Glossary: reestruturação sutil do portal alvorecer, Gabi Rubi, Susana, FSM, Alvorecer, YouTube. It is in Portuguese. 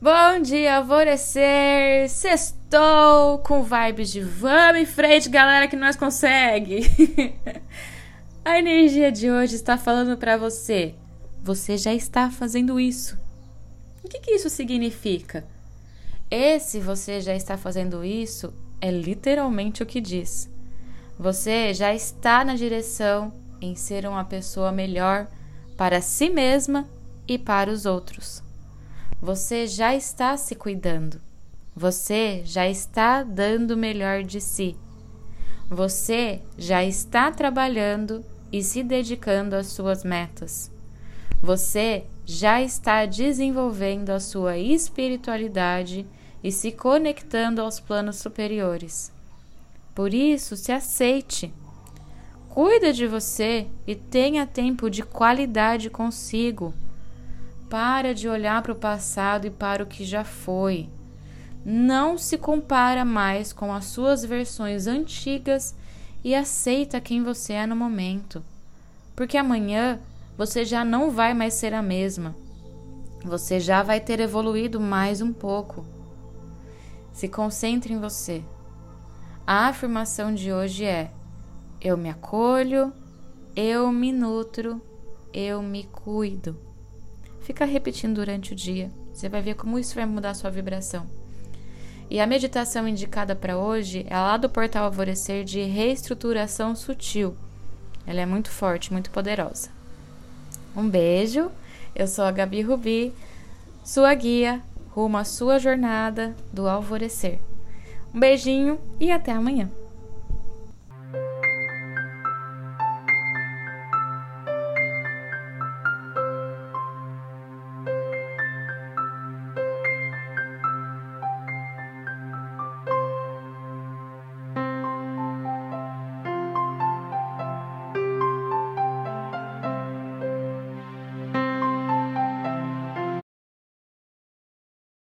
Bom dia, alvorecer! Sextou com vibes de vamos em frente, galera, que nós consegue! A energia de hoje está falando pra você. Você já está fazendo isso. O que isso significa? Esse você já está fazendo isso é literalmente o que diz. Você já está na direção em ser uma pessoa melhor para si mesma e para os outros. Você já está se cuidando. Você já está dando o melhor de si. Você já está trabalhando e se dedicando às suas metas. Você já está desenvolvendo a sua espiritualidade e se conectando aos planos superiores. Por isso, se aceite. Cuida de você e tenha tempo de qualidade consigo. Para de olhar para o passado e para o que já foi. Não se compara mais com as suas versões antigas e aceita quem você é no momento. Porque amanhã você já não vai mais ser a mesma. Você já vai ter evoluído mais um pouco. Se concentre em você. A afirmação de hoje é: eu me acolho, eu me nutro, eu me cuido. Fica repetindo durante o dia. Você vai ver como isso vai mudar a sua vibração. E a meditação indicada para hoje é lá do portal alvorecer de reestruturação sutil. Ela é muito forte, muito poderosa. Um beijo. Eu sou a Gabi Rubi, sua guia rumo à sua jornada do alvorecer. Um beijinho e até amanhã.